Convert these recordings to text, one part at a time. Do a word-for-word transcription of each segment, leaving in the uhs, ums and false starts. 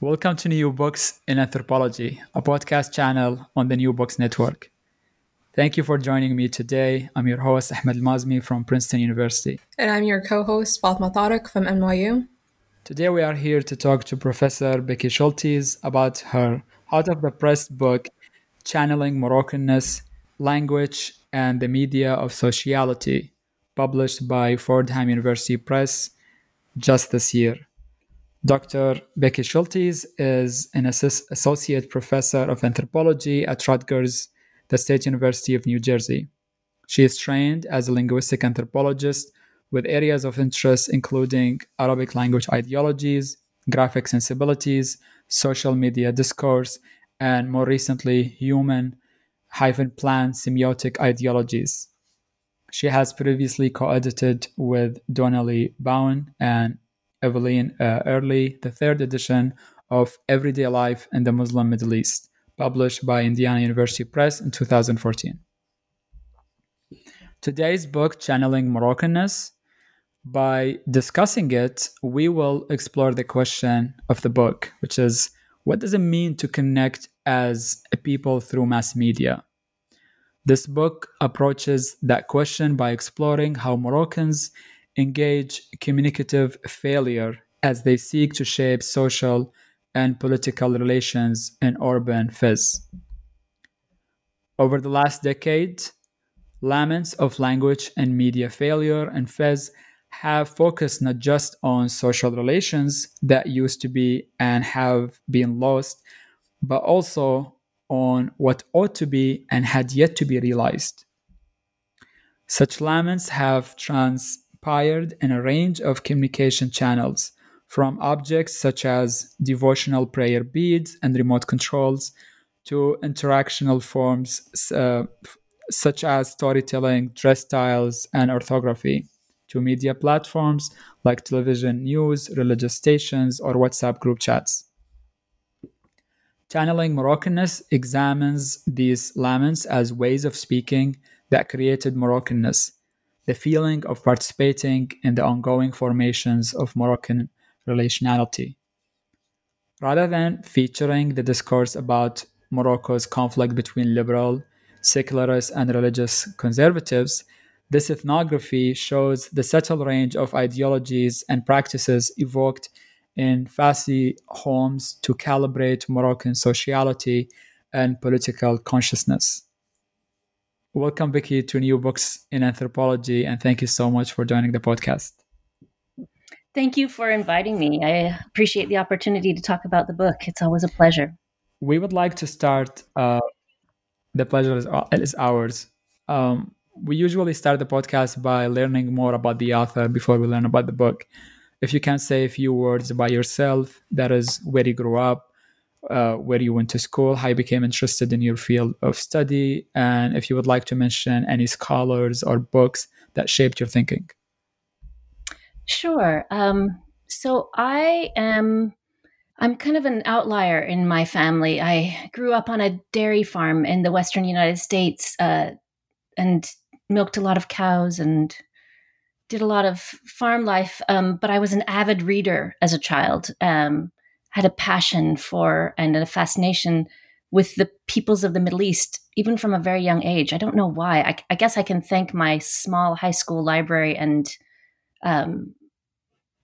Welcome to New Books in Anthropology, a podcast channel on the New Books Network. Thank you for joining me today. I'm your host, Ahmed Mazmi from Princeton University. And I'm your co-host, Fatma Tarek from N Y U. Today we are here to talk to Professor Becky Schulthies about her out-of-the-press book, Channeling Moroccanness, Language and the Media of Sociality, published by Fordham University Press just this year. Doctor Becky Schulthies is an associate professor of anthropology at Rutgers, the State University of New Jersey. She is trained as a linguistic anthropologist with areas of interest including Arabic language ideologies, graphic sensibilities, social media discourse, and more recently, human-plant semiotic ideologies. She has previously co-edited with Donna Lee Bowen and Evelyn uh, Early, the third edition of Everyday Life in the Muslim Middle East, published by Indiana University Press in two thousand fourteen. Today's book, Channeling Moroccanness, by discussing it, we will explore the question of the book, which is, what does it mean to connect as a people through mass media? This book approaches that question by exploring how Moroccans engage communicative failure as they seek to shape social and political relations in urban Fez. Over the last decade, laments of language and media failure in Fez have focused not just on social relations that used to be and have been lost, but also on what ought to be and had yet to be realized. Such laments have trans inspired in a range of communication channels, from objects such as devotional prayer beads and remote controls to interactional forms uh, such as storytelling, dress styles, and orthography, to media platforms like television news, religious stations, or WhatsApp group chats. Channeling Moroccanness examines these laments as ways of speaking that created Moroccanness, the feeling of participating in the ongoing formations of Moroccan relationality. Rather than featuring the discourse about Morocco's conflict between liberal, secularist, and religious conservatives, this ethnography shows the subtle range of ideologies and practices evoked in Fassi homes to calibrate Moroccan sociality and political consciousness. Welcome, Becky, to New Books in Anthropology, and thank you so much for joining the podcast. Thank you for inviting me. I appreciate the opportunity to talk about the book. It's always a pleasure. We would like to start, uh, the pleasure is, is ours. Um, we usually start the podcast by learning more about the author before we learn about the book. If you can say a few words about yourself, that is where you grew up, Uh, where you went to school, how you became interested in your field of study, and if you would like to mention any scholars or books that shaped your thinking. Sure. Um, so I am, I'm kind of an outlier in my family. I grew up on a dairy farm in the Western United States uh, and milked a lot of cows and did a lot of farm life. Um, but I was an avid reader as a child. Um, had a passion for and a fascination with the peoples of the Middle East, even from a very young age. I don't know why. I, I guess I can thank my small high school library and um,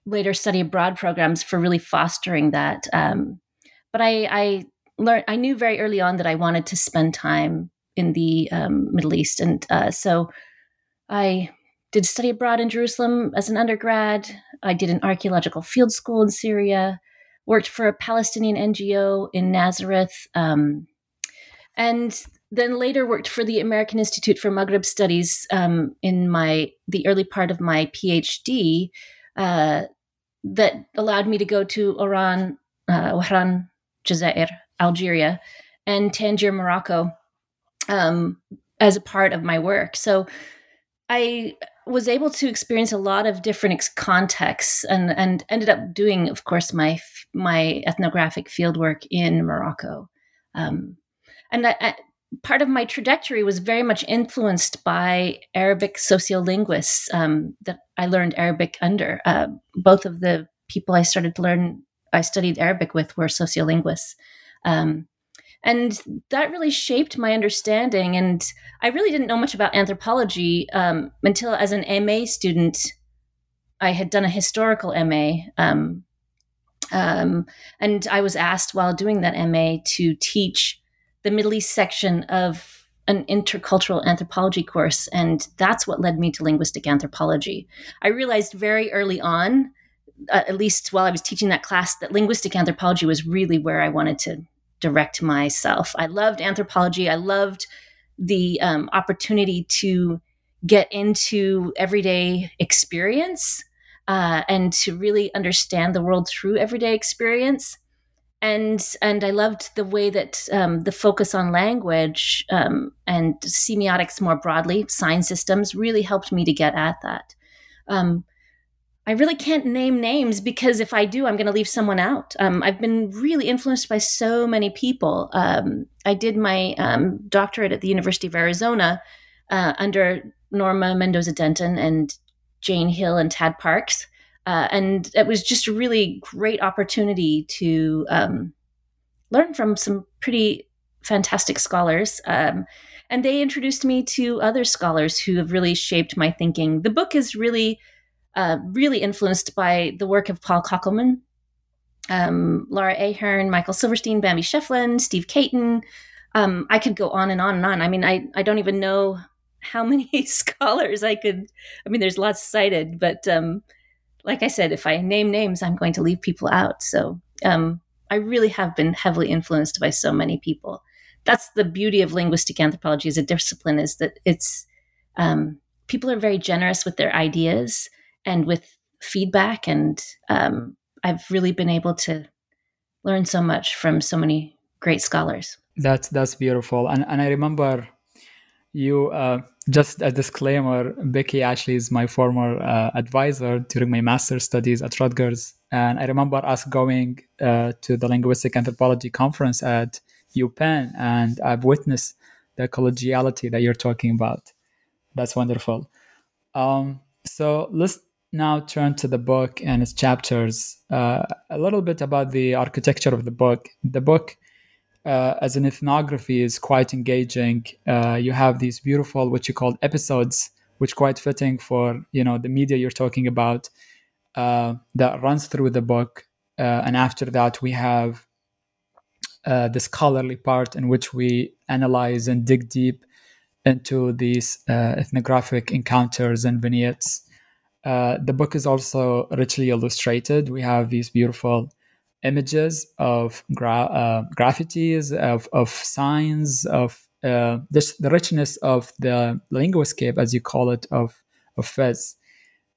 later study abroad programs for really fostering that. Um, but I, I learned, I knew very early on that I wanted to spend time in the um, Middle East. And uh, so I did study abroad in Jerusalem as an undergrad. I did an archaeological field school in Syria, worked for a Palestinian N G O in Nazareth, um, and then later worked for the American Institute for Maghreb Studies um, in my the early part of my PhD, uh, that allowed me to go to Oran, uh, Wahran, Jazair, Algeria, and Tangier, Morocco, um, as a part of my work. So I was able to experience a lot of different contexts, and, and ended up doing, of course, my my ethnographic fieldwork in Morocco. Um, and I, I, part of my trajectory was very much influenced by Arabic sociolinguists um, that I learned Arabic under. Uh, both of the people I started to learn, I studied Arabic with, were sociolinguists. Um, And that really shaped my understanding. And I really didn't know much about anthropology um, until, as an M A student, I had done a historical M A. Um, um, and I was asked while doing that M A to teach the Middle East section of an intercultural anthropology course. And that's what led me to linguistic anthropology. I realized very early on, uh, at least while I was teaching that class, that linguistic anthropology was really where I wanted to direct myself. I loved anthropology. I loved the um, opportunity to get into everyday experience uh, and to really understand the world through everyday experience. And and I loved the way that um, the focus on language um, and semiotics more broadly, sign systems, really helped me to get at that. Um, I really can't name names because if I do, I'm going to leave someone out. Um, I've been really influenced by so many people. Um, I did my um, doctorate at the University of Arizona uh, under Norma Mendoza-Denton and Jane Hill and Tad Parks. Uh, and it was just a really great opportunity to um, learn from some pretty fantastic scholars. Um, and they introduced me to other scholars who have really shaped my thinking. The book is really... Uh, really influenced by the work of Paul Kockelman, um, Laura Ahern, Michael Silverstein, Bambi Schefflin, Steve Caton. Um, I could go on and on and on. I mean, I, I don't even know how many scholars I could, I mean, there's lots cited, but um, like I said, if I name names, I'm going to leave people out. So um, I really have been heavily influenced by so many people. That's the beauty of linguistic anthropology as a discipline, is that it's, um, people are very generous with their ideas and with feedback, and um, I've really been able to learn so much from so many great scholars. That's that's beautiful, and and I remember you. Uh, just a disclaimer: Becky actually is my former uh, advisor during my master's studies at Rutgers, and I remember us going uh, to the linguistic anthropology conference at UPenn, and I've witnessed the collegiality that you're talking about. That's wonderful. Um, so let's now turn to the book and its chapters. Uh, a little bit about the architecture of the book. The book, uh, as an ethnography, is quite engaging. Uh, you have these beautiful, what you call episodes, which quite fitting for, you know, the media you're talking about, uh, that runs through the book. Uh, and after that, we have uh, the scholarly part in which we analyze and dig deep into these uh, ethnographic encounters and vignettes. Uh, the book is also richly illustrated. We have these beautiful images of gra- uh, graffitis, of, of signs, of uh, the, the richness of the linguiscape, as you call it, of, of Fez.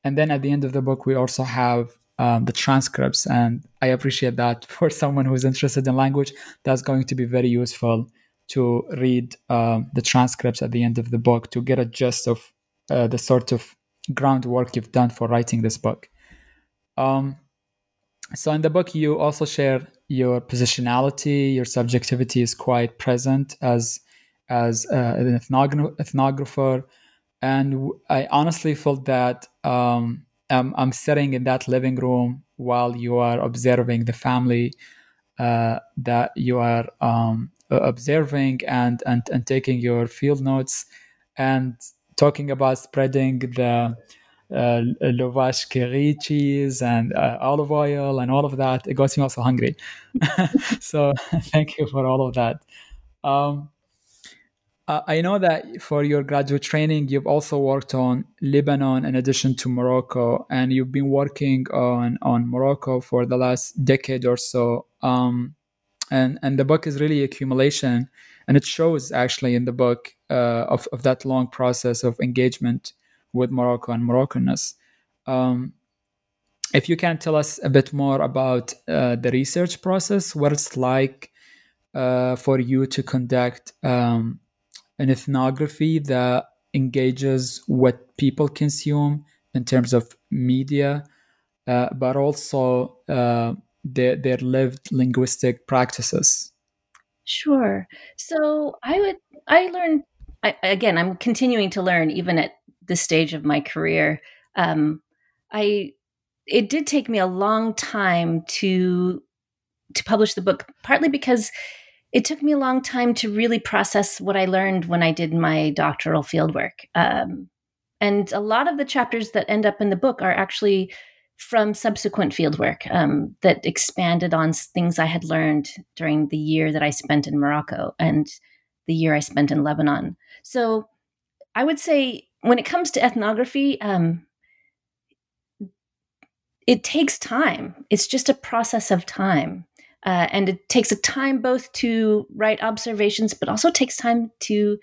And then at the end of the book, we also have um, the transcripts. And I appreciate that for someone who's interested in language, that's going to be very useful to read uh, the transcripts at the end of the book to get a gist of uh, the sort of groundwork you've done for writing this book. Um, so in the book, you also share your positionality. Your subjectivity is quite present as as uh, an ethnog- ethnographer. And I honestly felt that um, I'm, I'm sitting in that living room while you are observing the family uh, that you are um, observing and, and, and taking your field notes. And talking about spreading the uh, Lovash curry cheese and uh, olive oil and all of that. It got me also hungry. So thank you for all of that. Um, I know that for your graduate training, you've also worked on Lebanon in addition to Morocco, and you've been working on, on Morocco for the last decade or so. Um, and, and the book is really accumulation. And it shows actually in the book uh, of, of that long process of engagement with Morocco and Moroccanness. Um, if you can tell us a bit more about uh, the research process, what it's like uh, for you to conduct um, an ethnography that engages what people consume in terms of media, uh, but also uh, their, their lived linguistic practices. Sure. So I would, I learned, I, again, I'm continuing to learn even at this stage of my career. Um, I, it did take me a long time to, to publish the book, partly because it took me a long time to really process what I learned when I did my doctoral fieldwork. Um, and a lot of the chapters that end up in the book are actually from subsequent fieldwork um, that expanded on things I had learned during the year that I spent in Morocco and the year I spent in Lebanon. So I would say when it comes to ethnography, um, it takes time. It's just a process of time. Uh, and it takes a time both to write observations, but also takes time to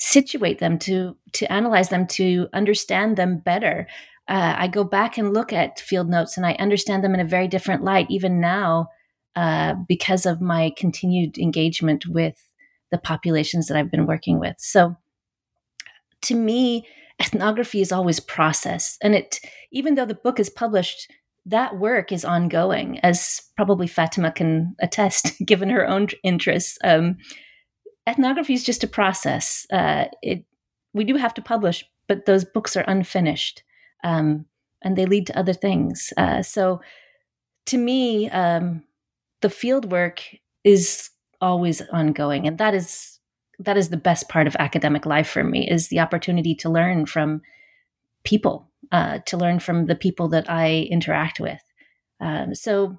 situate them, to to analyze them, to understand them better. Uh, I go back and look at field notes and I understand them in a very different light, even now, uh, because of my continued engagement with the populations that I've been working with. So to me, ethnography is always process. And it, even though the book is published, that work is ongoing, as probably Fatima can attest, given her own interests. Um, ethnography is just a process. Uh, it, we do have to publish, but those books are unfinished. Um, and they lead to other things. Uh, so to me, um, the field work is always ongoing. And that is, that is the best part of academic life for me, is the opportunity to learn from people, uh, to learn from the people that I interact with. Um, so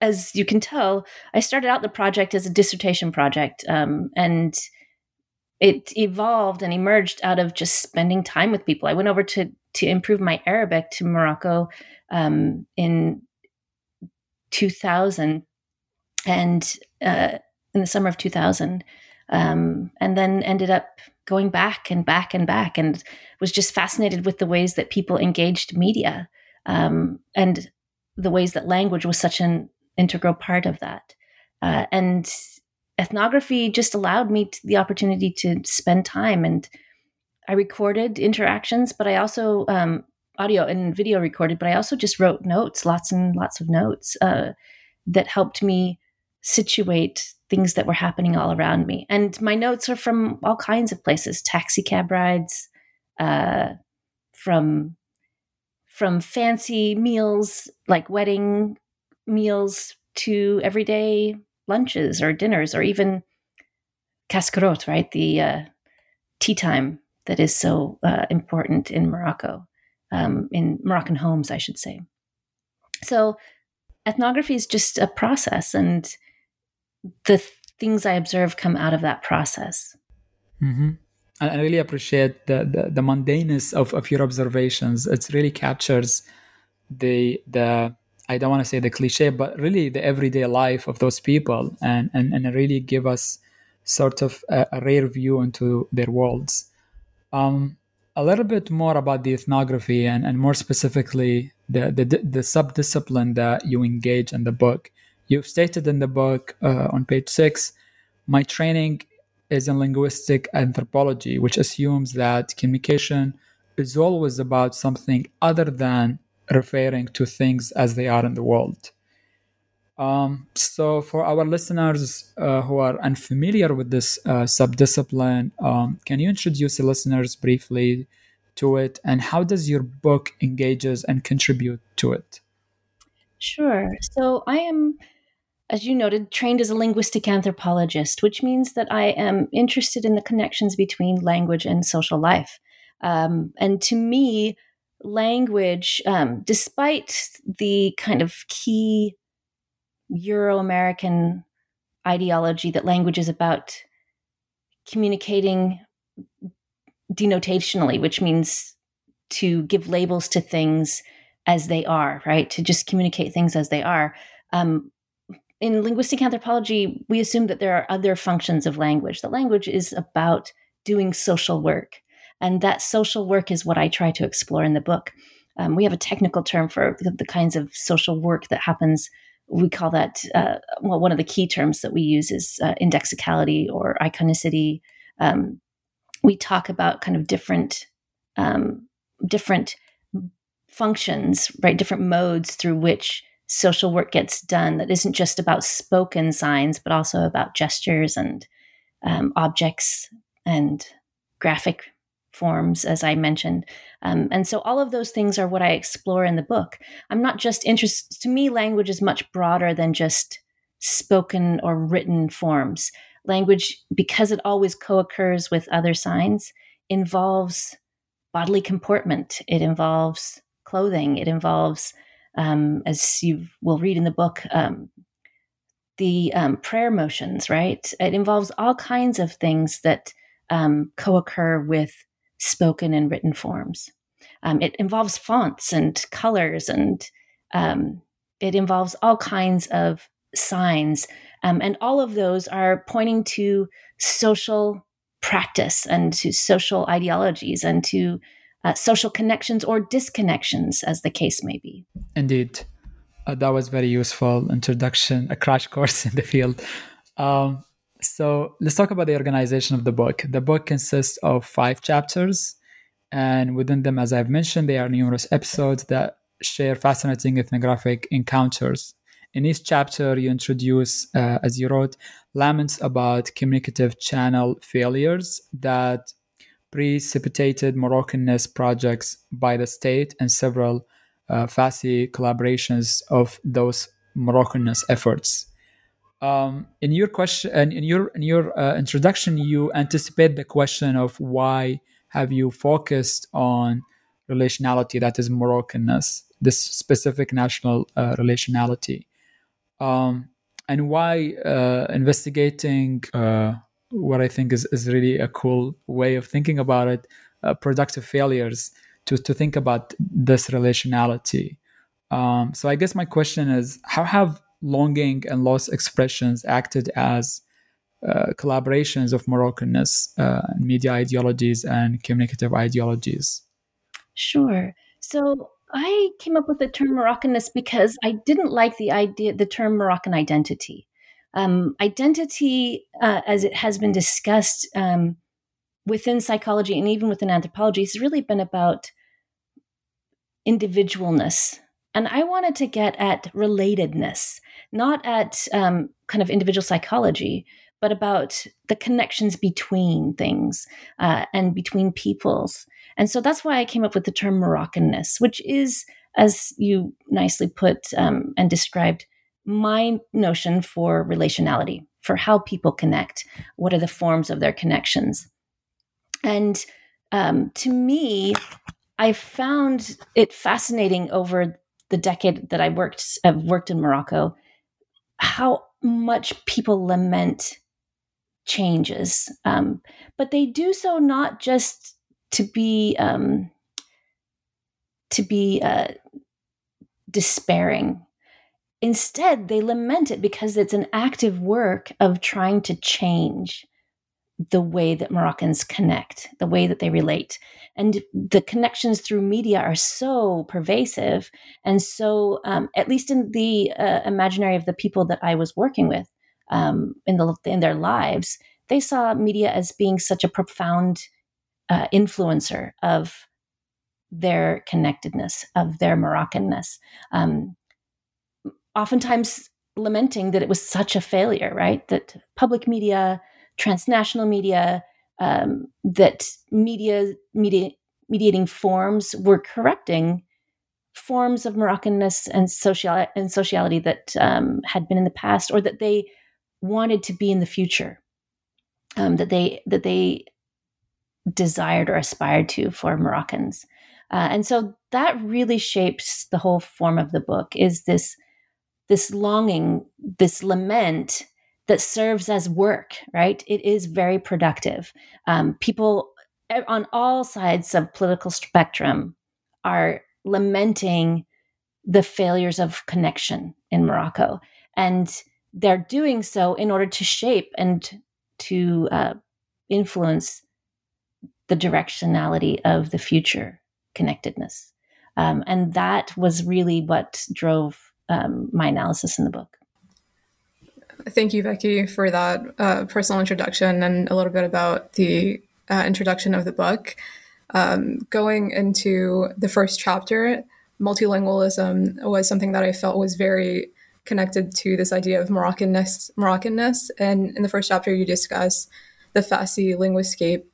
as you can tell, I started out the project as a dissertation project, um, and it evolved and emerged out of just spending time with people. I went over to to improve my Arabic to Morocco um, in two thousand, and uh, in the summer of two thousand, um, and then ended up going back and back and back, and was just fascinated with the ways that people engaged media um, and the ways that language was such an integral part of that. Uh, and ethnography just allowed me to, the opportunity to spend time, and I recorded interactions, but I also, um, audio and video recorded, but I also just wrote notes, lots and lots of notes uh, that helped me situate things that were happening all around me. And my notes are from all kinds of places, taxi cab rides, uh, from, from fancy meals, like wedding meals, to everyday lunches or dinners, or even kaskarot, right? The uh, tea time that is so uh, important in Morocco, um, in Moroccan homes, I should say. So ethnography is just a process, and the th- things I observe come out of that process. Mm-hmm. And I really appreciate the, the, the mundaneness of, of your observations. It really captures the, the I don't want to say the cliche, but really the everyday life of those people, and, and, and really give us sort of a, a rare view into their worlds. Um, a little bit more about the ethnography, and, and more specifically the, the the sub-discipline that you engage in the book. You've stated in the book uh, on page six, my training is in linguistic anthropology, which assumes that communication is always about something other than referring to things as they are in the world. Um, so for our listeners uh, who are unfamiliar with this uh, subdiscipline, um, can you introduce the listeners briefly to it, and how does your book engages and contribute to it? Sure. So I am, as you noted, trained as a linguistic anthropologist, which means that I am interested in the connections between language and social life. Um, and to me, language, um, despite the kind of key Euro-American ideology that language is about communicating denotationally, which means to give labels to things as they are, right? To just communicate things as they are. Um, in linguistic anthropology, we assume that there are other functions of language, that language is about doing social work. And that social work is what I try to explore in the book. Um, we have a technical term for the, the kinds of social work that happens. We call that, uh, well, one of the key terms that we use is uh, indexicality or iconicity. Um, we talk about kind of different, um, different functions, right? Different modes through which social work gets done that isn't just about spoken signs, but also about gestures and um, objects and graphic forms, as I mentioned. Um, and so all of those things are what I explore in the book. I'm not just interested, to me, language is much broader than just spoken or written forms. Language, because it always co-occurs with other signs, involves bodily comportment. It involves clothing. It involves, um, as you will read in the book, um, the um, prayer motions, right? It involves all kinds of things that um, co-occur with spoken and written forms. Um, it involves fonts and colors, and um, it involves all kinds of signs. Um, and all of those are pointing to social practice and to social ideologies and to uh, social connections or disconnections, as the case may be. Indeed. Uh, that was very useful introduction, a crash course in the field. Um, so let's talk about the organization of the book. The book consists of five chapters, and within them, as I've mentioned, there are numerous episodes that share fascinating ethnographic encounters. In each chapter, you introduce, uh, as you wrote, laments about communicative channel failures that precipitated Moroccanness projects by the state and several uh, Farsi collaborations of those Moroccanness efforts. Um, in your question, and in your in your uh, introduction, you anticipate the question of why have you focused on relationality, that is Moroccanness, this specific national uh, relationality. Um, and why uh, investigating uh, what I think is, is really a cool way of thinking about it, uh, productive failures, to, to think about this relationality. Um, so I guess my question is, how have longing and loss expressions acted as uh, collaborations of Moroccanness, uh, media ideologies and communicative ideologies? Sure. So I came up with the term Moroccanness because I didn't like the idea, the term Moroccan identity. Um, identity, uh, as it has been discussed um, within psychology and even within anthropology, has really been about individualness. And I wanted to get at relatedness, not at um, kind of individual psychology, but about the connections between things uh, and between peoples. And so that's why I came up with the term Moroccanness, which is, as you nicely put um, and described, my notion for relationality, for how people connect, what are the forms of their connections. And um, to me, I found it fascinating over the decade that I worked, I've worked in Morocco, how much people lament changes, um, but they do so not just to be um, to be uh, despairing. Instead, they lament it because it's an active work of trying to change the way that Moroccans connect, the way that they relate. And the connections through media are so pervasive and so, um, at least in the uh, imaginary of the people that I was working with um, in, the, in their lives, they saw media as being such a profound Uh, influencer of their connectedness, of their Moroccanness, um, oftentimes lamenting that it was such a failure, right? That public media, transnational media, um, that media, media mediating forms were corrupting forms of Moroccanness and, social, and sociality that um, had been in the past, or that they wanted to be in the future, um, that they that they... desired or aspired to for Moroccans. Uh, and so that really shapes the whole form of the book, is this, this longing, this lament that serves as work, right? It is very productive. Um, people on all sides of political spectrum are lamenting the failures of connection in Morocco. And they're doing so in order to shape and to uh, influence the directionality of the future connectedness. Um, and that was really what drove um, my analysis in the book. Thank you, Becky, for that uh, personal introduction and a little bit about the uh, introduction of the book. Um, going into the first chapter, multilingualism was something that I felt was very connected to this idea of Moroccanness. Moroccanness. And in the first chapter, you discuss the Farsi linguiscape.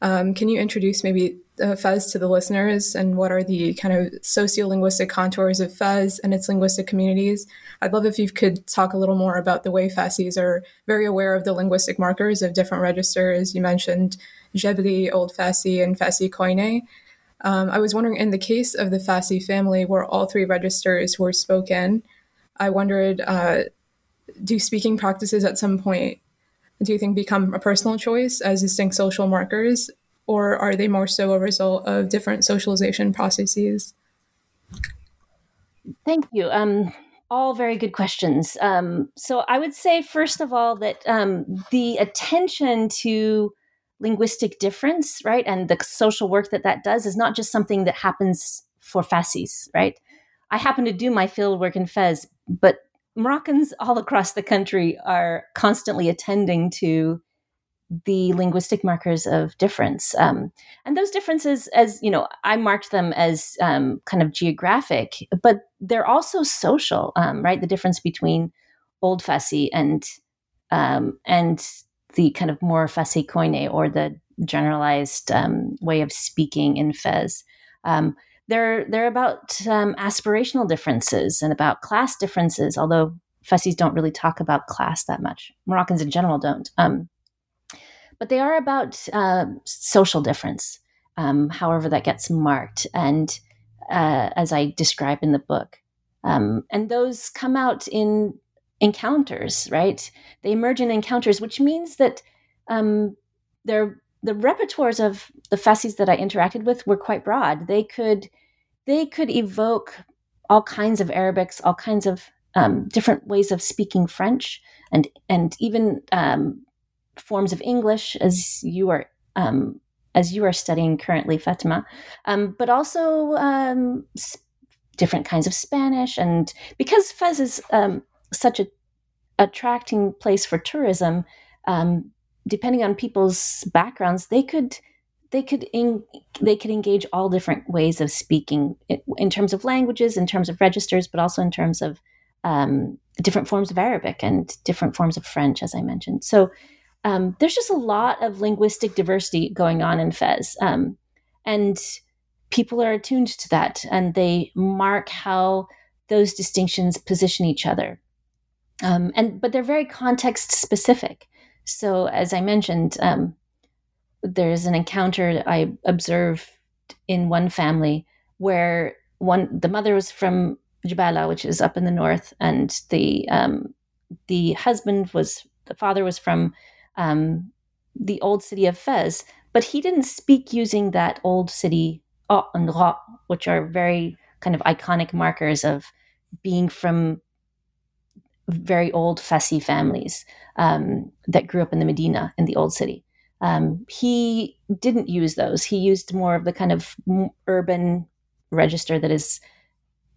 Um, can you introduce maybe uh, Fez to the listeners, and what are the kind of sociolinguistic contours of Fez and its linguistic communities? I'd love if you could talk a little more about the way Farsis are very aware of the linguistic markers of different registers. You mentioned Jbali, Old Farsi, and Farsi Koine. Um, I was wondering, in the case of the Farsi family, where all three registers were spoken, I wondered, uh, do speaking practices at some point, do you think, become a personal choice as distinct social markers, or are they more so a result of different socialization processes? Thank you. Um, all very good questions. Um, so I would say, first of all, that um, the attention to linguistic difference, right, and the social work that that does is not just something that happens for Farsis, right? I happen to do my field work in Fez, but Moroccans all across the country are constantly attending to the linguistic markers of difference. Um, and those differences, as you know, I marked them as um, kind of geographic, but they're also social, um, right? The difference between Old Farsi and um, and the kind of more Farsi Koine, or the generalized um, way of speaking in Fez. Um, They're they're about um, aspirational differences and about class differences, although Farsis don't really talk about class that much. Moroccans in general don't. Um, but they are about uh, social difference, um, however that gets marked, and uh, as I describe in the book. Um, and those come out in encounters, right? They emerge in encounters, which means that um, they're... the repertoires of the Farsis that I interacted with were quite broad. They could, they could evoke all kinds of Arabics, all kinds of um, different ways of speaking French, and and even um, forms of English, as you are um, as you are studying currently, Fatma, um, but also um, sp- different kinds of Spanish. And because Fez is um, such an attracting place for tourism, Um, depending on people's backgrounds, they could they could en- they could engage all different ways of speaking in, in terms of languages, in terms of registers, but also in terms of um, different forms of Arabic and different forms of French, as I mentioned. So um, there's just a lot of linguistic diversity going on in Fez, um, and people are attuned to that, and they mark how those distinctions position each other. Um, and but they're very context specific. So as I mentioned, um, there's an encounter I observed in one family where one the mother was from Jbala, which is up in the north, and the um, the husband was the father was from um, the old city of Fez, but he didn't speak using that old city ah and ra, which are very kind of iconic markers of being from very old Farsi families um, that grew up in the Medina, in the old city. Um, he didn't use those. He used more of the kind of urban register that is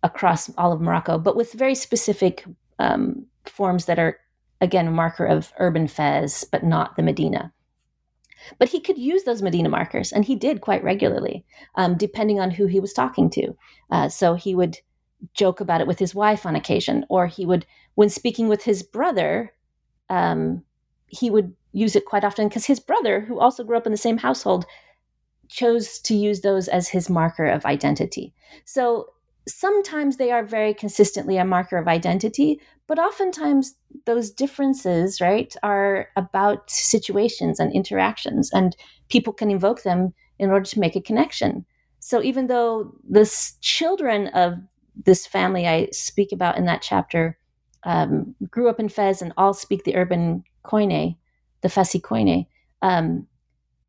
across all of Morocco, but with very specific um, forms that are, again, a marker of urban Fez, but not the Medina. But he could use those Medina markers, and he did quite regularly, um, depending on who he was talking to. Uh, so he would joke about it with his wife on occasion, or he would, when speaking with his brother, um, he would use it quite often because his brother, who also grew up in the same household, chose to use those as his marker of identity. So sometimes they are very consistently a marker of identity, but oftentimes those differences, right, are about situations and interactions, and people can invoke them in order to make a connection. So even though the children of this family I speak about in that chapter Um, grew up in Fez and all speak the urban Koine, the Farsi Koine. Um,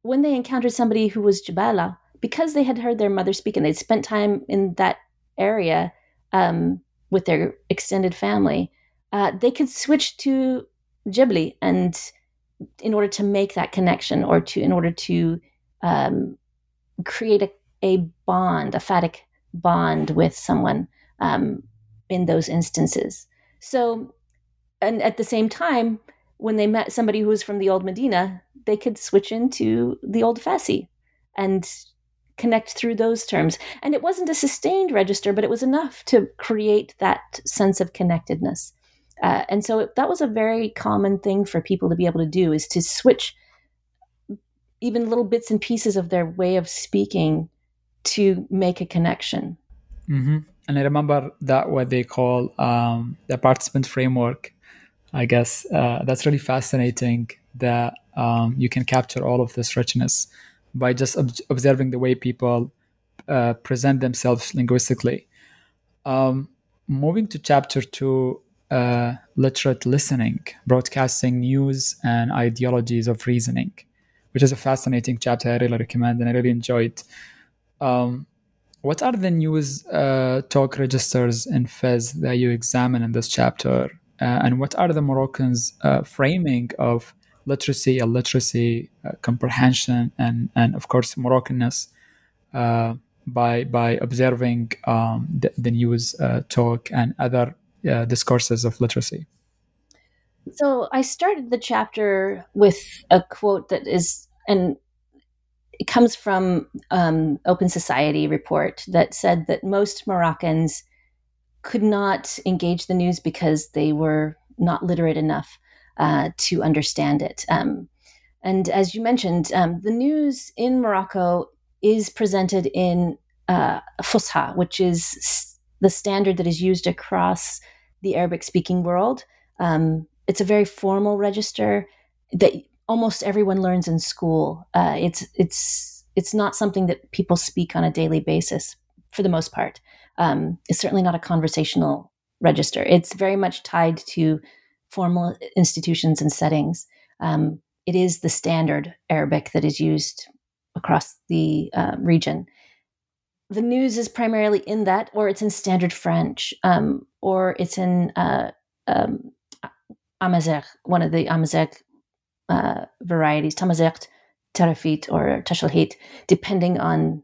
when they encountered somebody who was Jbala, because they had heard their mother speak and they'd spent time in that area um, with their extended family, uh, they could switch to Jbali, and in order to make that connection, or to in order to um, create a, a bond, a phatic bond with someone um, in those instances. So, and at the same time, when they met somebody who was from the old Medina, they could switch into the old Fassi and connect through those terms. And it wasn't a sustained register, but it was enough to create that sense of connectedness. Uh, and so it, that was a very common thing for people to be able to do, is to switch even little bits and pieces of their way of speaking to make a connection. Mm-hmm. And I remember that what they call um, the participant framework, I guess. Uh, that's really fascinating that um, you can capture all of this richness by just ob- observing the way people uh, present themselves linguistically. Um, moving to chapter two, uh, literate listening, broadcasting news and ideologies of reasoning, which is a fascinating chapter I really recommend and I really enjoyed. Um, what are the news uh, talk registers in Fez that you examine in this chapter? Uh, and what are the Moroccans' uh, framing of literacy, illiteracy, uh, comprehension, and, and of course, Moroccanness uh, by by observing um, the, the news uh, talk and other uh, discourses of literacy? So I started the chapter with a quote that is, and it comes from um, Open Society report that said that most Moroccans could not engage the news because they were not literate enough uh, to understand it. Um, and as you mentioned, um, the news in Morocco is presented in uh, Fusha, which is s- the standard that is used across the Arabic-speaking world. Um, it's a very formal register that almost everyone learns in school. Uh, it's it's it's not something that people speak on a daily basis for the most part. Um, it's certainly not a conversational register. It's very much tied to formal institutions and settings. Um, it is the standard Arabic that is used across the uh, region. The news is primarily in that, or it's in standard French, um, or it's in uh, um, Amazigh, one of the Amazigh uh, varieties, Tamazigh, Tarafit, or Tashalhit, depending on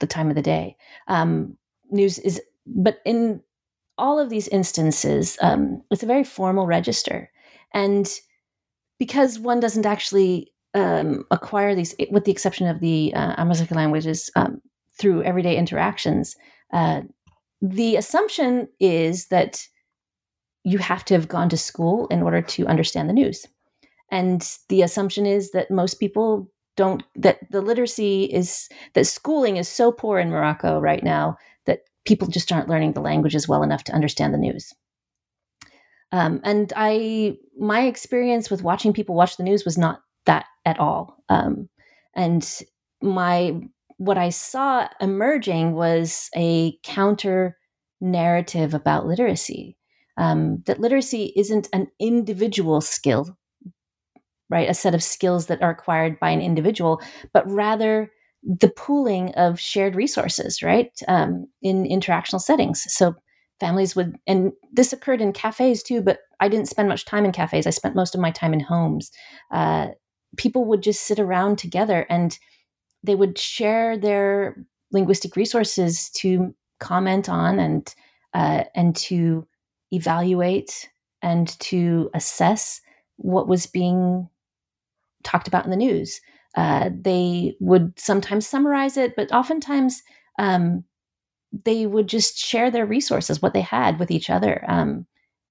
the time of the day. Um, news is, but in all of these instances, um, it's a very formal register. And because one doesn't actually um, acquire these, with the exception of the uh, Amazigh languages, um, through everyday interactions, uh, the assumption is that you have to have gone to school in order to understand the news. And the assumption is that most people don't, that the literacy is, that schooling is so poor in Morocco right now that people just aren't learning the languages well enough to understand the news. Um, and I, my experience with watching people watch the news was not that at all. Um, and my, what I saw emerging was a counter narrative about literacy, um, that literacy isn't an individual skill, right? A set of skills that are acquired by an individual, but rather the pooling of shared resources, right? Um, in interactional settings. So families would, and this occurred in cafes too, but I didn't spend much time in cafes. I spent most of my time in homes. Uh, people would just sit around together and they would share their linguistic resources to comment on and, uh, and to evaluate and to assess what was being talked about in the news. Uh, they would sometimes summarize it, but oftentimes um, they would just share their resources, what they had, with each other, um,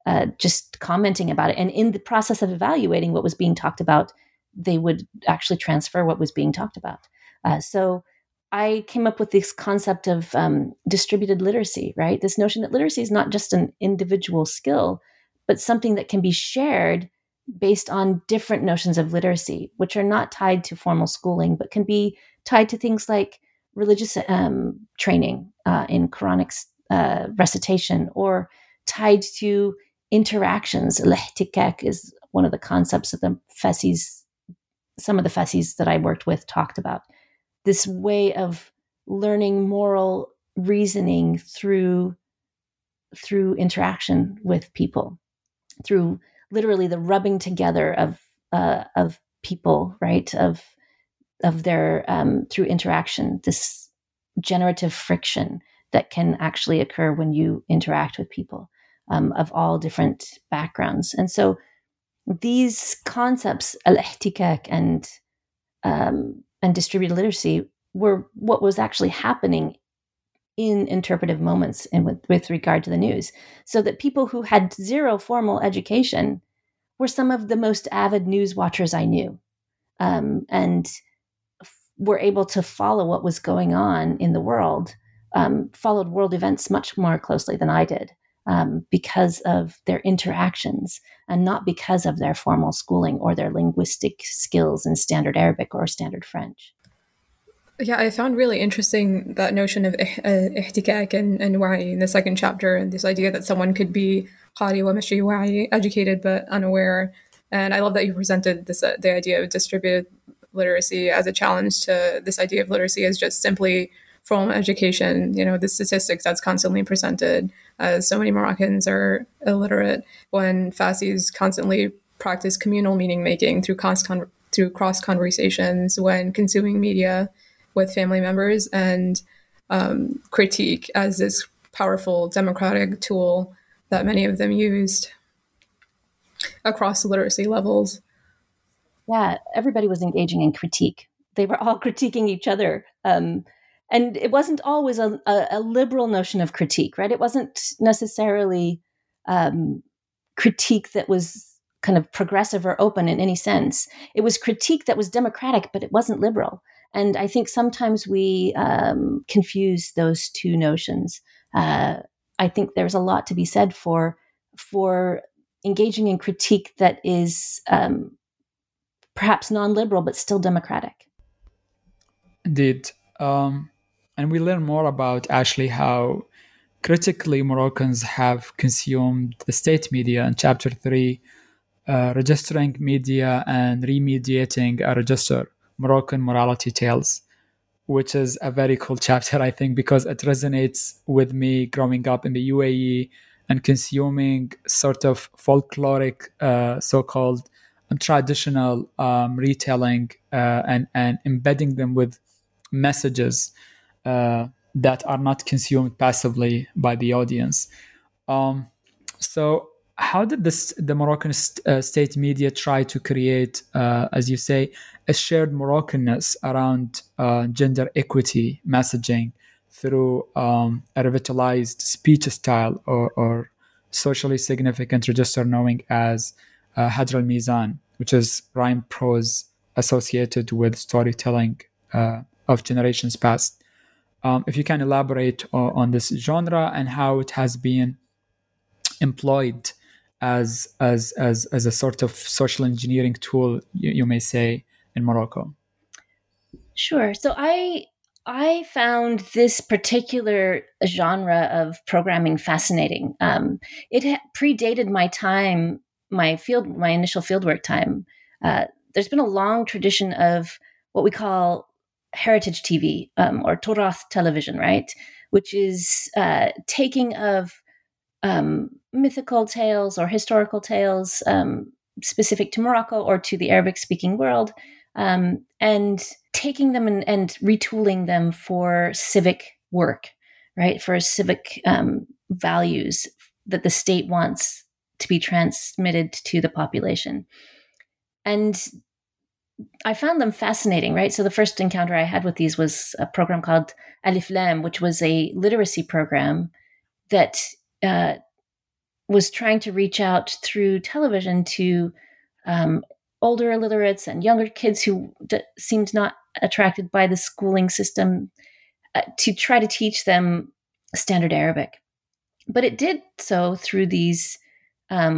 uh, just commenting about it. And in the process of evaluating what was being talked about, they would actually transfer what was being talked about. Uh, so I came up with this concept of um, distributed literacy, right? This notion that literacy is not just an individual skill, but something that can be shared based on different notions of literacy, which are not tied to formal schooling, but can be tied to things like religious um, training uh, in Quranic uh, recitation, or tied to interactions. Lihtikak is one of the concepts that the Fassis, some of the Fassis that I worked with talked about. This way of learning moral reasoning through, through interaction with people, through literally the rubbing together of uh, of people, right? Of of their um, through interaction, this generative friction that can actually occur when you interact with people um, of all different backgrounds. And so these concepts, al-ihtikak and um, and distributed literacy, were what was actually happening in interpretive moments and with, with regard to the news, so that people who had zero formal education were some of the most avid news watchers I knew, um, and f- were able to follow what was going on in the world, um, followed world events much more closely than I did um, because of their interactions and not because of their formal schooling or their linguistic skills in standard Arabic or standard French. Yeah, I found really interesting that notion of ihtikak and, and wa'i in the second chapter, and this idea that someone could be qari wa mashri wa'i, educated but unaware. And I love that you presented this uh, the idea of distributed literacy as a challenge to this idea of literacy as just simply formal education. You know, the statistics that's constantly presented as so many Moroccans are illiterate, when Fassis constantly practice communal meaning making through cons- con- through cross conversations when consuming media with family members, and um, critique as this powerful democratic tool that many of them used across literacy levels. Yeah, everybody was engaging in critique. They were all critiquing each other. Um, and it wasn't always a, a, a liberal notion of critique, right? It wasn't necessarily um, critique that was kind of progressive or open in any sense. It was critique that was democratic, but it wasn't liberal. And I think sometimes we um, confuse those two notions. Uh, I think there's a lot to be said for for engaging in critique that is um, perhaps non-liberal, but still democratic. Indeed. Um, and we learn more about, actually, how critically Moroccans have consumed the state media in Chapter three, uh, registering media and remediating a register. Moroccan morality tales, which is a very cool chapter, I think, because it resonates with me growing up in the U A E and consuming sort of folkloric, uh, so-called um, traditional um, retelling uh, and, and embedding them with messages uh, that are not consumed passively by the audience. Um, so how did this, the Moroccan st- uh, state media try to create, uh, as you say, a shared Moroccanness around uh, gender equity messaging through um, a revitalized speech style or, or socially significant register knowing as uh, Hadr al-Mizan, which is rhyme prose associated with storytelling uh, of generations past? Um, if you can elaborate uh, on this genre and how it has been employed As as as as a sort of social engineering tool, you, you may say, in Morocco. Sure. So I I found this particular genre of programming fascinating. Um, it ha- predated my time, my field, my initial fieldwork time. Uh, there's been a long tradition of what we call heritage T V um, or Turath television, right? Which is uh, taking of Um, mythical tales or historical tales um, specific to Morocco or to the Arabic-speaking world, um, and taking them and, and retooling them for civic work, right? For civic um, values that the state wants to be transmitted to the population. And I found them fascinating, right? So the first encounter I had with these was a program called Alif Lam, which was a literacy program that Uh, was trying to reach out through television to um, older illiterates and younger kids who d- seemed not attracted by the schooling system, uh, to try to teach them standard Arabic. But it did so through these um,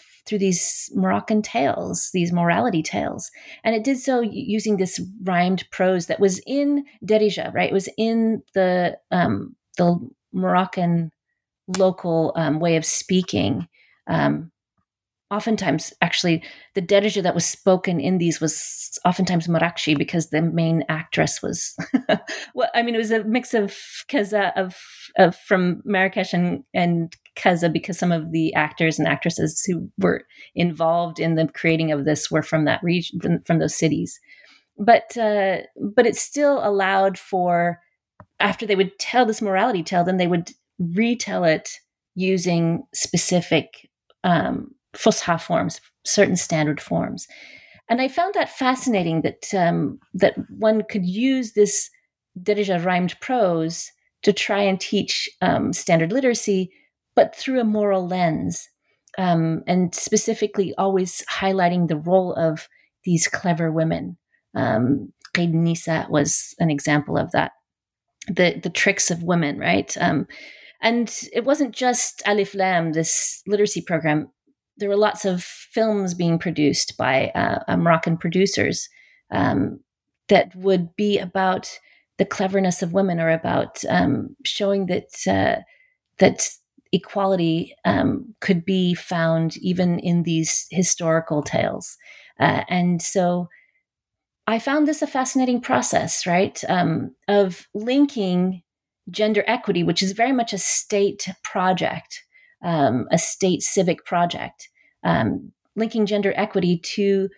f- through these Moroccan tales, these morality tales. And it did so using this rhymed prose that was in Darija, right? It was in the um, the Moroccan local um, way of speaking. Um, oftentimes, actually, the Darija that was spoken in these was oftentimes Marrakshi, because the main actress was, well, I mean, it was a mix of Kaza, of, of from Marrakesh and, and Kaza, because some of the actors and actresses who were involved in the creating of this were from that region, from, from those cities. But uh, but it still allowed for after they would tell this morality tale, then they would retell it using specific um, fusha forms, certain standard forms. And I found that fascinating that um, that one could use this Darija rhymed prose to try and teach um, standard literacy, but through a moral lens, um, and specifically always highlighting the role of these clever women. Um, Qaid Nisa was an example of that, the the tricks of women, right? Um, and it wasn't just Alif Lam, this literacy program. There were lots of films being produced by uh, Moroccan producers um, that would be about the cleverness of women, or about um, showing that uh, that equality um, could be found even in these historical tales. Uh, and so I found this a fascinating process, right, um, of linking gender equity, which is very much a state project, um, a state civic project, um, linking gender equity to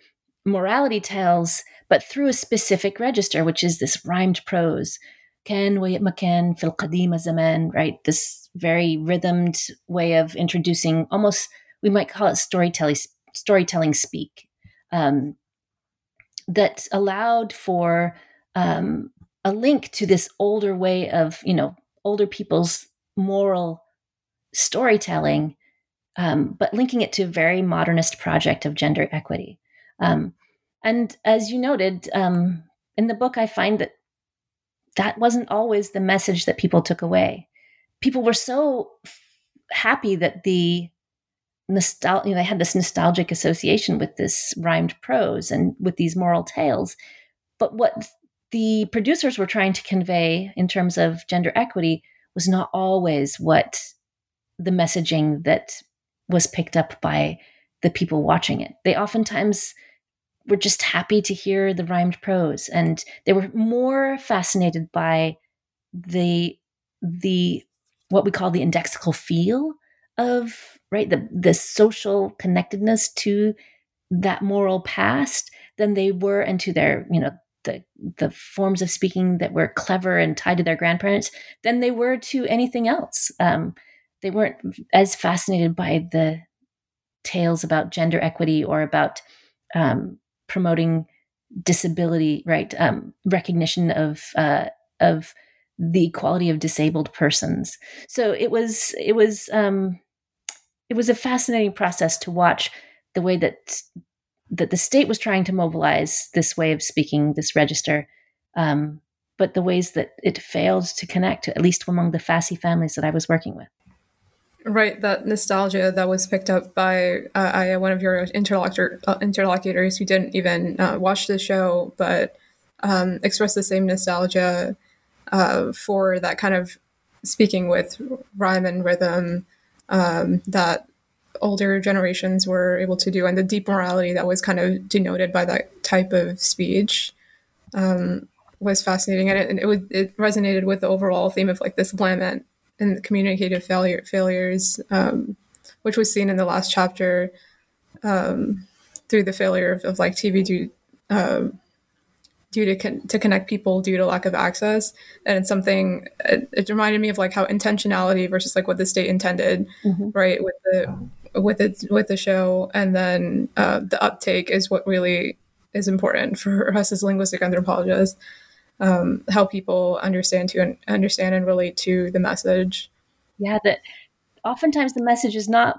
morality tales, but through a specific register, which is this rhymed prose. Kan wa yatmakan fil qadim zaman, right? This very rhythmed way of introducing, almost, we might call it storytelling, storytelling speak, um, that allowed for um, a link to this older way of, you know, older people's moral storytelling, um, but linking it to a very modernist project of gender equity. Um, and as you noted, um, in the book, I find that that wasn't always the message that people took away. People were so f- happy that the nostalgia, you know, they had this nostalgic association with this rhymed prose and with these moral tales. But what the producers were trying to convey in terms of gender equity was not always what the messaging that was picked up by the people watching it. They oftentimes were just happy to hear the rhymed prose, and they were more fascinated by the the what we call the indexical feel of, right, the the social connectedness to that moral past than they were into their, you know, the the forms of speaking that were clever and tied to their grandparents than they were to anything else. Um, they weren't as fascinated by the tales about gender equity or about um, promoting disability, right? Um, recognition of uh, of the equality of disabled persons. So it was it was um, it was a fascinating process to watch the way that that the state was trying to mobilize this way of speaking, this register, um, but the ways that it failed to connect, at least among the Fassi families that I was working with. Right, that nostalgia that was picked up by uh, I, one of your interlocutor, uh, interlocutors who didn't even uh, watch the show, but um, expressed the same nostalgia uh, for that kind of speaking with rhyme and rhythm um, that older generations were able to do, and the deep morality that was kind of denoted by that type of speech um, was fascinating, and it, and it, was, it resonated with the overall theme of like this lament and communicative failure, failures, um, which was seen in the last chapter um, through the failure of, of like T V due, um, due to con- to connect people due to lack of access. And it's something, it, it reminded me of like how intentionality versus like what the state intended, mm-hmm. right, with the with it with the show, and then uh, the uptake is what really is important for us as linguistic anthropologists. Um, how people understand to and understand and relate to the message. Yeah, that oftentimes the message is not,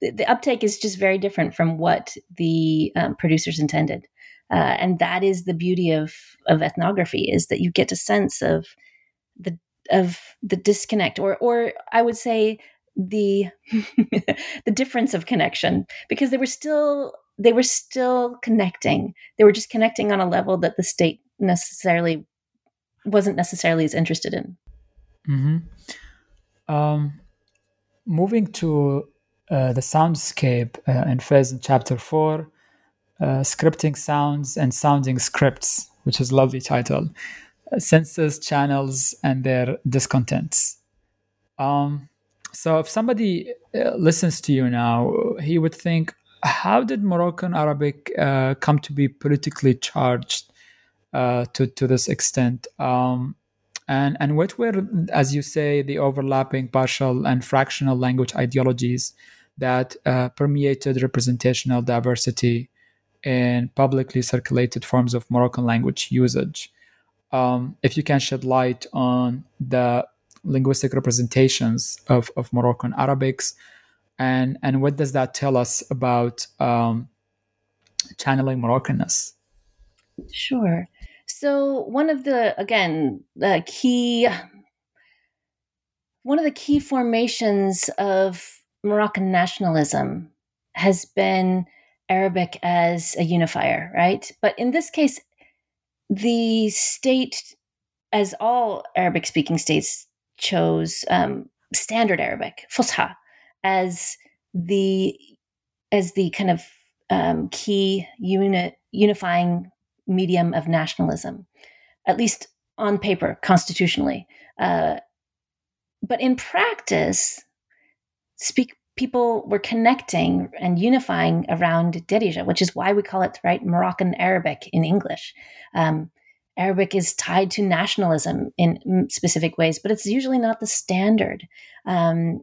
the, the uptake is just very different from what the um, producers intended, uh, and that is the beauty of of ethnography, is that you get a sense of the of the disconnect, or or I would say the the difference of connection, because they were still they were still connecting. They were just connecting on a level that the state necessarily wasn't necessarily as interested in. Mm-hmm. Um, moving to uh, the soundscape uh, in Fez in chapter four, uh, scripting sounds and sounding scripts, which is a lovely title, uh, senses, channels, and their discontents. Um, so if somebody uh, listens to you now, he would think, how did Moroccan Arabic uh, come to be politically charged Uh, to to this extent? Um, And and what were, as you say, the overlapping partial and fractional language ideologies that uh, permeated representational diversity in publicly circulated forms of Moroccan language usage? Um, if you can shed light on the linguistic representations of, of Moroccan Arabics, and, and what does that tell us about um, channeling Moroccanness? Sure. So one of the, again, the key, one of the key formations of Moroccan nationalism has been Arabic as a unifier, right? But in this case, the state, as all Arabic-speaking states, chose um, Standard Arabic, Fusha, as the as the kind of um, key unit unifying medium of nationalism, at least on paper, constitutionally. Uh, but in practice, speak people were connecting and unifying around Darija, which is why we call it, right, Moroccan Arabic in English. Um, Arabic is tied to nationalism in specific ways, but it's usually not the standard. Um,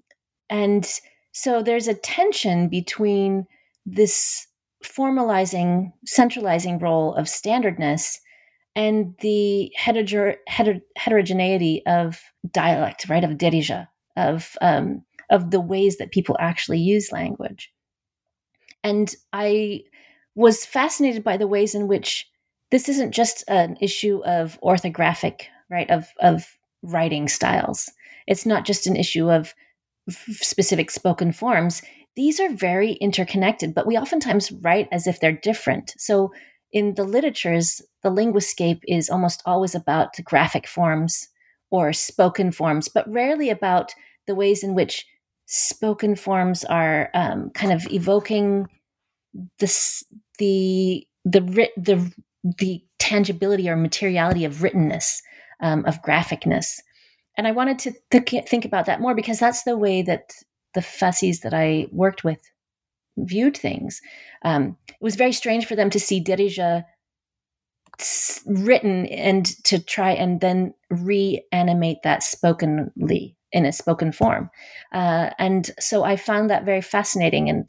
and so there's a tension between this formalizing, centralizing role of standardness and the heter- heter- heterogeneity of dialect, right, of Darija, of um, of the ways that people actually use language. And I was fascinated by the ways in which this isn't just an issue of orthographic, right, of, of writing styles. It's not just an issue of f- specific spoken forms. These are very interconnected, but we oftentimes write as if they're different. So in the literatures, the linguiscape is almost always about graphic forms or spoken forms, but rarely about the ways in which spoken forms are um, kind of evoking the the the the the tangibility or materiality of writtenness, um, of graphicness, and I wanted to th- think about that more because that's the way that the Fassis that I worked with viewed things. Um, it was very strange for them to see Darija written and to try and then reanimate that spokenly in a spoken form. Uh, and so I found that very fascinating. And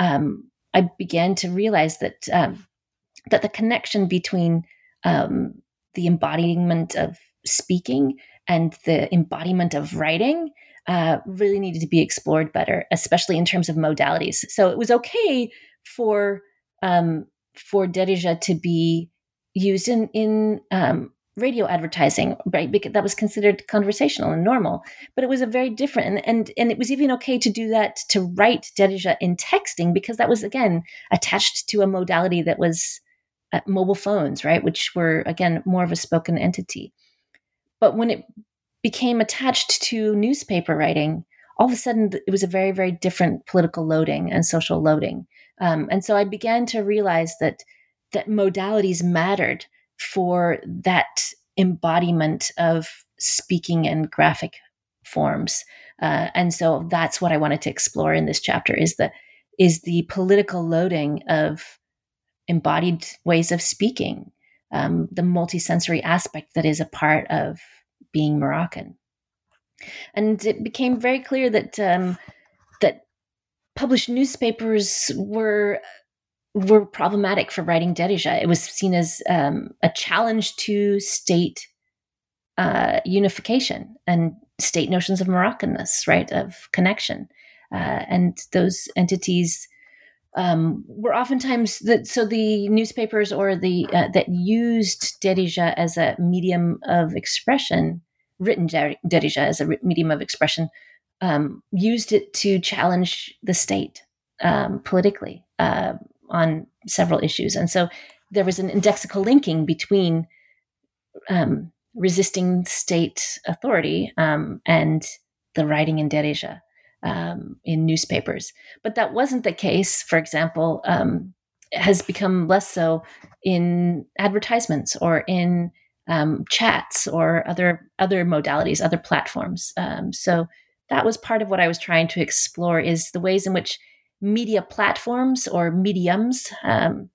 um, I began to realize that um, that the connection between um, the embodiment of speaking and the embodiment of writing uh, really needed to be explored better, especially in terms of modalities. So it was okay for um, for Darija to be used in, in um, radio advertising, right? Because that was considered conversational and normal, but it was a very different, and, and, and it was even okay to do that, to write Darija in texting, because that was, again, attached to a modality that was uh, mobile phones, right? Which were, again, more of a spoken entity. But when it became attached to newspaper writing, all of a sudden it was a very, very different political loading and social loading. Um, and so I began to realize that, that modalities mattered for that embodiment of speaking and graphic forms, uh, and so that's what I wanted to explore in this chapter: is the is the political loading of embodied ways of speaking, um, the multisensory aspect that is a part of being Moroccan. And it became very clear that um, that published newspapers were. were problematic for writing Darija. It was seen as um, a challenge to state uh, unification and state notions of Moroccanness, right, of connection. Uh, and those entities um, were oftentimes, the, so the newspapers or the uh, that used Darija as a medium of expression, written Darija as a medium of expression, um, used it to challenge the state um, politically. Uh, on several issues. And so there was an indexical linking between um, resisting state authority um, and the writing in Darija um, in newspapers. But that wasn't the case, for example, um, has become less so in advertisements or in um, chats or other other modalities, other platforms. Um, so that was part of what I was trying to explore, is the ways in which media platforms or mediums um,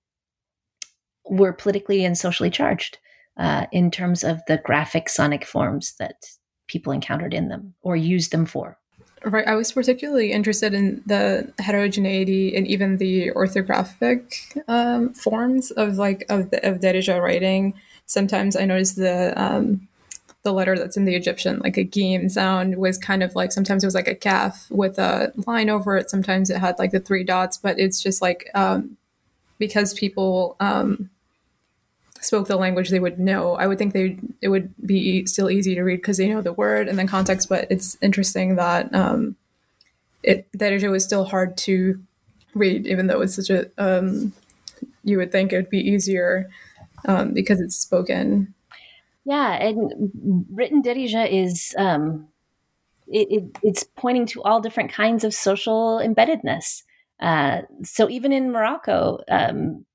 were politically and socially charged, uh, in terms of the graphic sonic forms that people encountered in them or used them for. Right. I was particularly interested in the heterogeneity and even the orthographic um, forms of like of the, of Darija writing. Sometimes I noticed the um, the letter that's in the Egyptian, like a gim sound, was kind of like, sometimes it was like a calf with a line over it. Sometimes it had like the three dots, but it's just like um, because people um, spoke the language, they would know. I would think they it would be still easy to read because they know the word and the context, but it's interesting that um, it Darija was still hard to read, even though it's such a, um, you would think it would be easier um, because it's spoken. Yeah, and written Darija is, um, it, it, it's pointing to all different kinds of social embeddedness. Uh, so even in Morocco, um,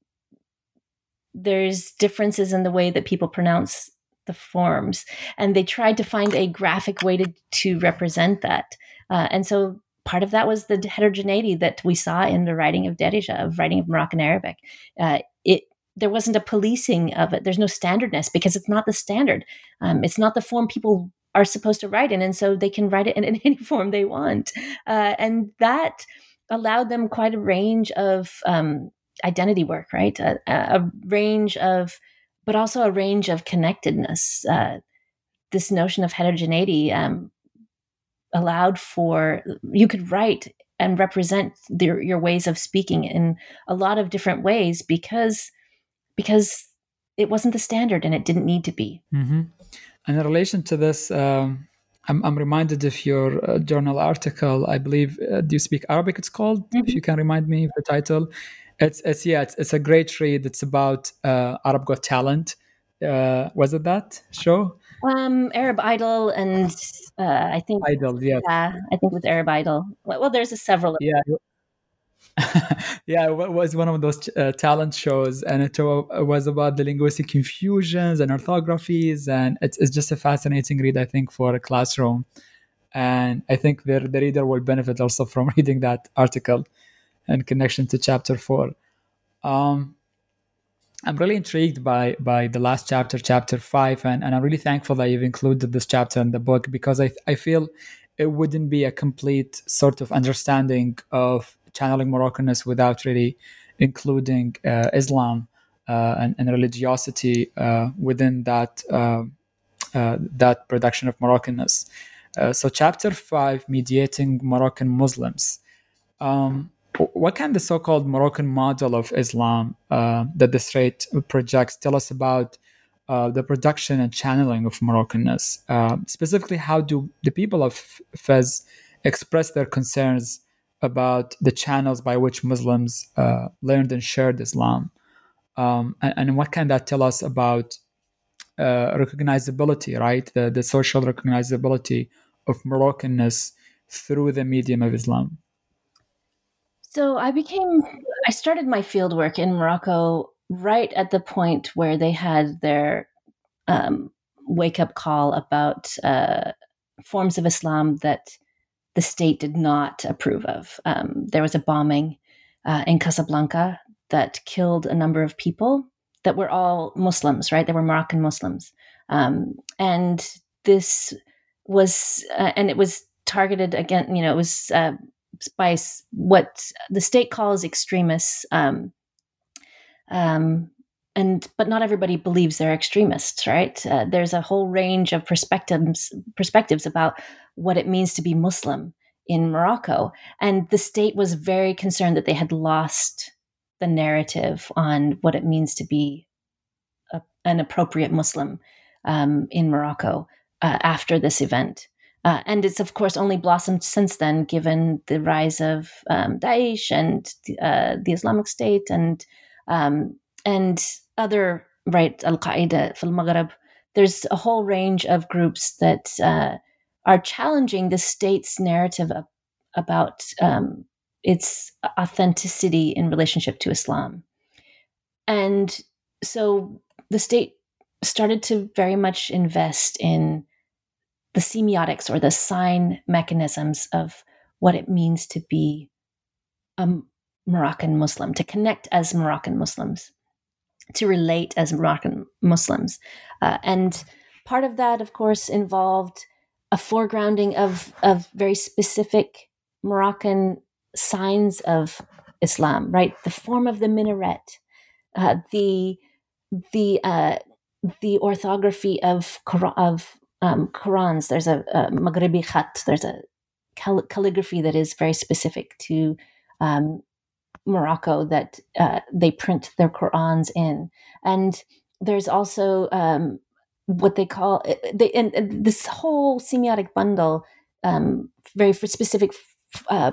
there's differences in the way that people pronounce the forms, and they tried to find a graphic way to, to represent that. Uh, and so part of that was the heterogeneity that we saw in the writing of Darija, of writing of Moroccan Arabic. Uh, it there wasn't a policing of it. There's no standardness because it's not the standard. Um, it's not the form people are supposed to write in, and so they can write it in, in any form they want. Uh, and that allowed them quite a range of um, identity work, right? A, a range of, but also a range of connectedness. Uh, this notion of heterogeneity um, allowed for, you could write and represent the, your ways of speaking in a lot of different ways because because it wasn't the standard and it didn't need to be. Mm-hmm. And in relation to this, um, I'm, I'm reminded of your uh, journal article, I believe, uh, Do You Speak Arabic? It's called, mm-hmm. if you can remind me of the title. It's, it's yeah, it's, it's a great read. It's about uh, Arab Got Talent. Uh, was it that show? Um, Arab Idol and uh, I think... Idol, yeah. Yeah, I think with Arab Idol. Well, well there's a several of yeah. them. Yeah, it was one of those uh, talent shows, and it was about the linguistic confusions and orthographies, and it's, it's just a fascinating read, I think, for a classroom. And I think the, the reader will benefit also from reading that article in connection to chapter four. Um, I'm really intrigued by by the last chapter, chapter five, and, and I'm really thankful that you've included this chapter in the book, because I I feel it wouldn't be a complete sort of understanding of Channeling Moroccanness without really including uh, Islam uh, and, and religiosity uh, within that uh, uh, that production of Moroccanness. Uh, so chapter five, mediating Moroccan Muslims. Um, what can the so-called Moroccan model of Islam uh, that the Strait projects tell us about uh, the production and channeling of Moroccanness? Uh, specifically, how do the people of Fez express their concerns about the channels by which Muslims uh, learned and shared Islam? Um, and, and what can that tell us about uh, recognizability, right? The, the social recognizability of Moroccanness through the medium of Islam. So I became, I started my field work in Morocco right at the point where they had their um, wake-up call about uh, forms of Islam that the state did not approve of. Um, there was a bombing uh, in Casablanca that killed a number of people that were all Muslims, right? They were Moroccan Muslims. Um, and this was, uh, and it was targeted again, you know, it was uh, by what the state calls extremists. Um, um, and, but not everybody believes they're extremists, right? Uh, there's a whole range of perspectives, perspectives about what it means to be Muslim in Morocco. And the state was very concerned that they had lost the narrative on what it means to be a, an appropriate Muslim um, in Morocco uh, after this event. Uh, and it's, of course, only blossomed since then, given the rise of um, Daesh and uh, the Islamic State and um, and other, right, Al-Qaeda, fil Maghreb. There's a whole range of groups that... Uh, are challenging the state's narrative of, about um, its authenticity in relationship to Islam. And so the state started to very much invest in the semiotics or the sign mechanisms of what it means to be a Moroccan Muslim, to connect as Moroccan Muslims, to relate as Moroccan Muslims. Uh, and part of that, of course, involved a foregrounding of, of very specific Moroccan signs of Islam, right? The form of the minaret, uh, the the uh, the orthography of of um, Qurans. There's a, a Maghribi khat. There's a cal- calligraphy that is very specific to um, Morocco that uh, they print their Qurans in, and there's also um, what they call they and, and this whole semiotic bundle, um, very specific. Uh,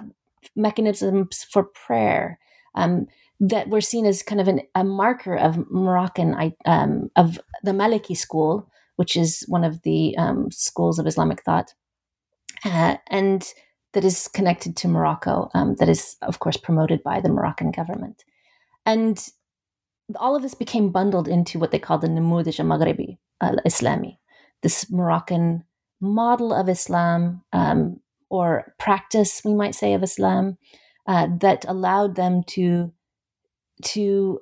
mechanisms for prayer um, that were seen as kind of an, a marker of Moroccan, um, of the Maliki school, which is one of the um, schools of Islamic thought, uh, and that is connected to Morocco, um, that is, of course, promoted by the Moroccan government. And all of this became bundled into what they call the Namudij al-Maghribi al-Islami, this Moroccan model of Islam, um, or practice, we might say, of Islam, uh, that allowed them to to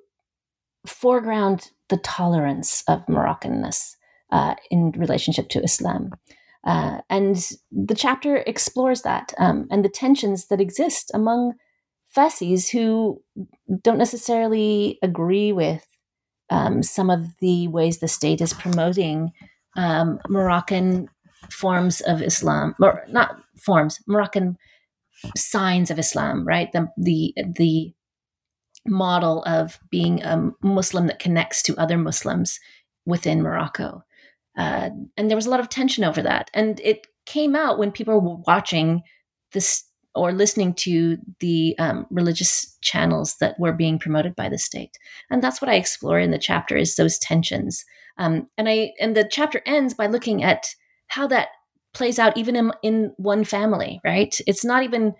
foreground the tolerance of Moroccanness uh, in relationship to Islam. Uh, and the chapter explores that um, and the tensions that exist among Fassis who don't necessarily agree with um, some of the ways the state is promoting um, Moroccan forms of Islam, or not forms, Moroccan signs of Islam, right? The the the model of being a Muslim that connects to other Muslims within Morocco. Uh, and there was a lot of tension over that. And it came out when people were watching this or listening to the um, religious channels that were being promoted by the state. And that's what I explore in the chapter, is those tensions. Um, and I and the chapter ends by looking at how that plays out even in, in one family, right? It's not even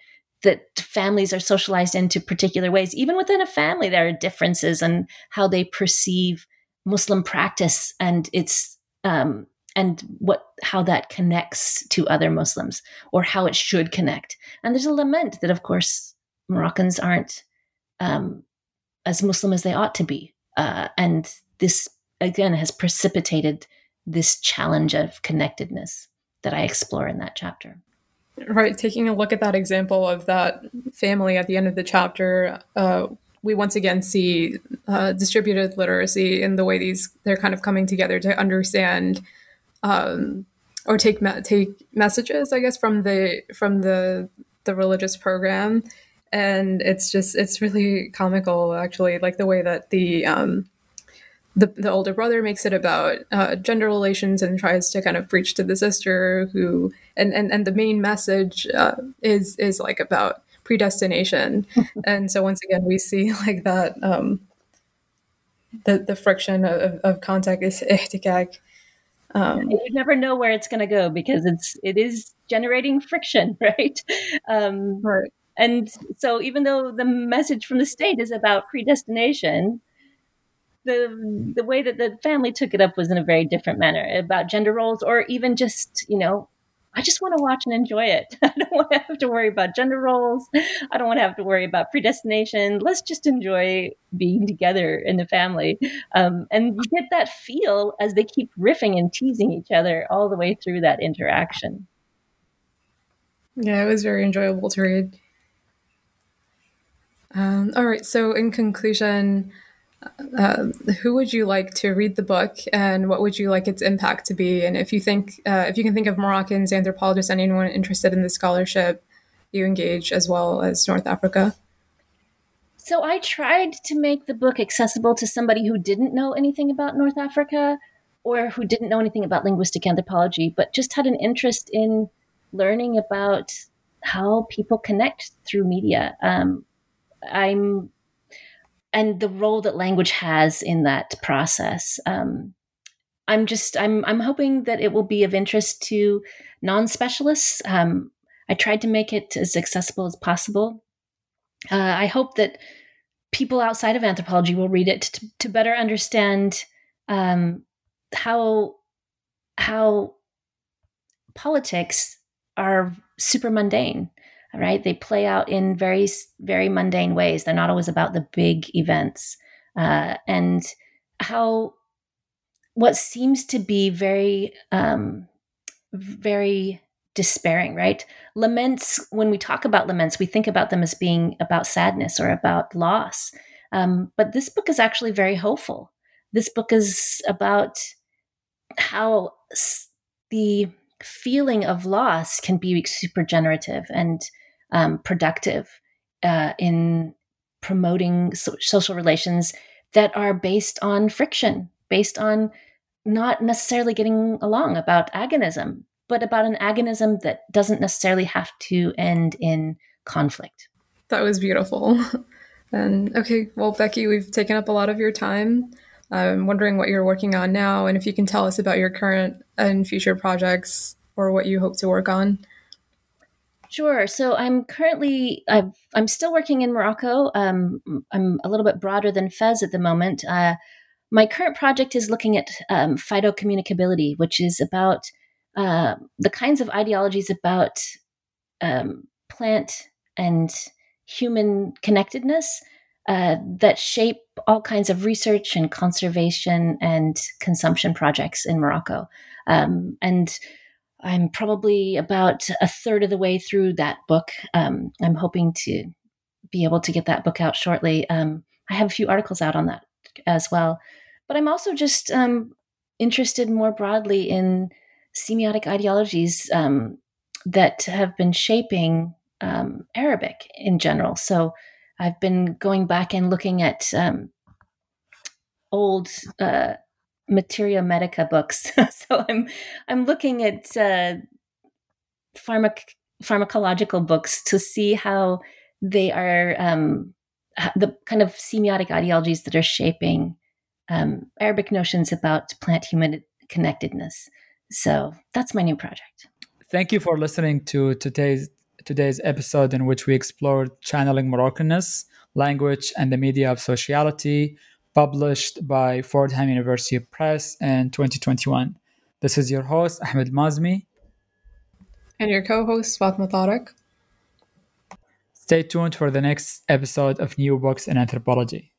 that families are socialized into particular ways. Even within a family, there are differences in how they perceive Muslim practice and its um, and what how that connects to other Muslims, or how it should connect. And there's a lament that, of course, Moroccans aren't um, as Muslim as they ought to be. Uh, and this, again, has precipitated this challenge of connectedness that I explore in that chapter. Right. Taking a look at that example of that family at the end of the chapter, uh, we once again see uh, distributed literacy in the way these they're kind of coming together to understand um, or take me- take messages, I guess, from the from the the religious program. And it's just it's really comical, actually, like the way that the um, The, the older brother makes it about uh, gender relations and tries to kind of preach to the sister who, and, and, and the main message uh, is, is like about predestination. And so once again, we see like that, um, the, the friction of, of contact is ihtikak. Um, you never know where it's going to go because it's, it is generating friction, right? Um, right. And so even though the message from the state is about predestination, The, the way that the family took it up was in a very different manner, about gender roles, or even just, you know, I just want to watch and enjoy it. I don't want to have to worry about gender roles. I don't want to have to worry about predestination. Let's just enjoy being together in the family. Um, and you get that feel as they keep riffing and teasing each other all the way through that interaction. Yeah, it was very enjoyable to read. Um, all right. So in conclusion, Uh, who would you like to read the book, and what would you like its impact to be? And if you think, uh, if you can think of Moroccans, anthropologists, anyone interested in the scholarship you engage, as well as North Africa. So I tried to make the book accessible to somebody who didn't know anything about North Africa, or who didn't know anything about linguistic anthropology, but just had an interest in learning about how people connect through media. Um, I'm And the role that language has in that process. Um, I'm just, I'm, I'm hoping that it will be of interest to non-specialists. Um, I tried to make it as accessible as possible. Uh, I hope that people outside of anthropology will read it to, to better understand um, how how politics are super mundane. Right? They play out in very, very mundane ways. They're not always about the big events. Uh, and how what seems to be very, um, very despairing, right? Laments, when we talk about laments, we think about them as being about sadness or about loss. Um, but this book is actually very hopeful. This book is about how the feeling of loss can be super generative and um, productive uh, in promoting so- social relations that are based on friction, based on not necessarily getting along, about agonism, but about an agonism that doesn't necessarily have to end in conflict. That was beautiful. And okay, well, Becky, we've taken up a lot of your time. I'm wondering what you're working on now, and if you can tell us about your current and future projects or what you hope to work on. Sure. So I'm currently, I've, I'm still working in Morocco. Um, I'm a little bit broader than Fez at the moment. Uh, my current project is looking at um, phytocommunicability, which is about uh, the kinds of ideologies about um, plant and human connectedness Uh, that shape all kinds of research and conservation and consumption projects in Morocco. Um, and I'm probably about a third of the way through that book. Um, I'm hoping to be able to get that book out shortly. Um, I have a few articles out on that as well. But I'm also just um, interested more broadly in semiotic ideologies um, that have been shaping um, Arabic in general. So I've been going back and looking at um, old uh, Materia Medica books. So I'm I'm looking at uh, pharmac- pharmacological books to see how they are, um, the kind of semiotic ideologies that are shaping um, Arabic notions about plant-human connectedness. So that's my new project. Thank you for listening to today's today's episode, in which we explored Channeling Moroccanness, Language and the Media of Sociality, published by Fordham University Press in twenty twenty-one. This is your host, Ahmed Mazmi. And your co-host, Fatma Tarek. Stay tuned for the next episode of New Books in Anthropology.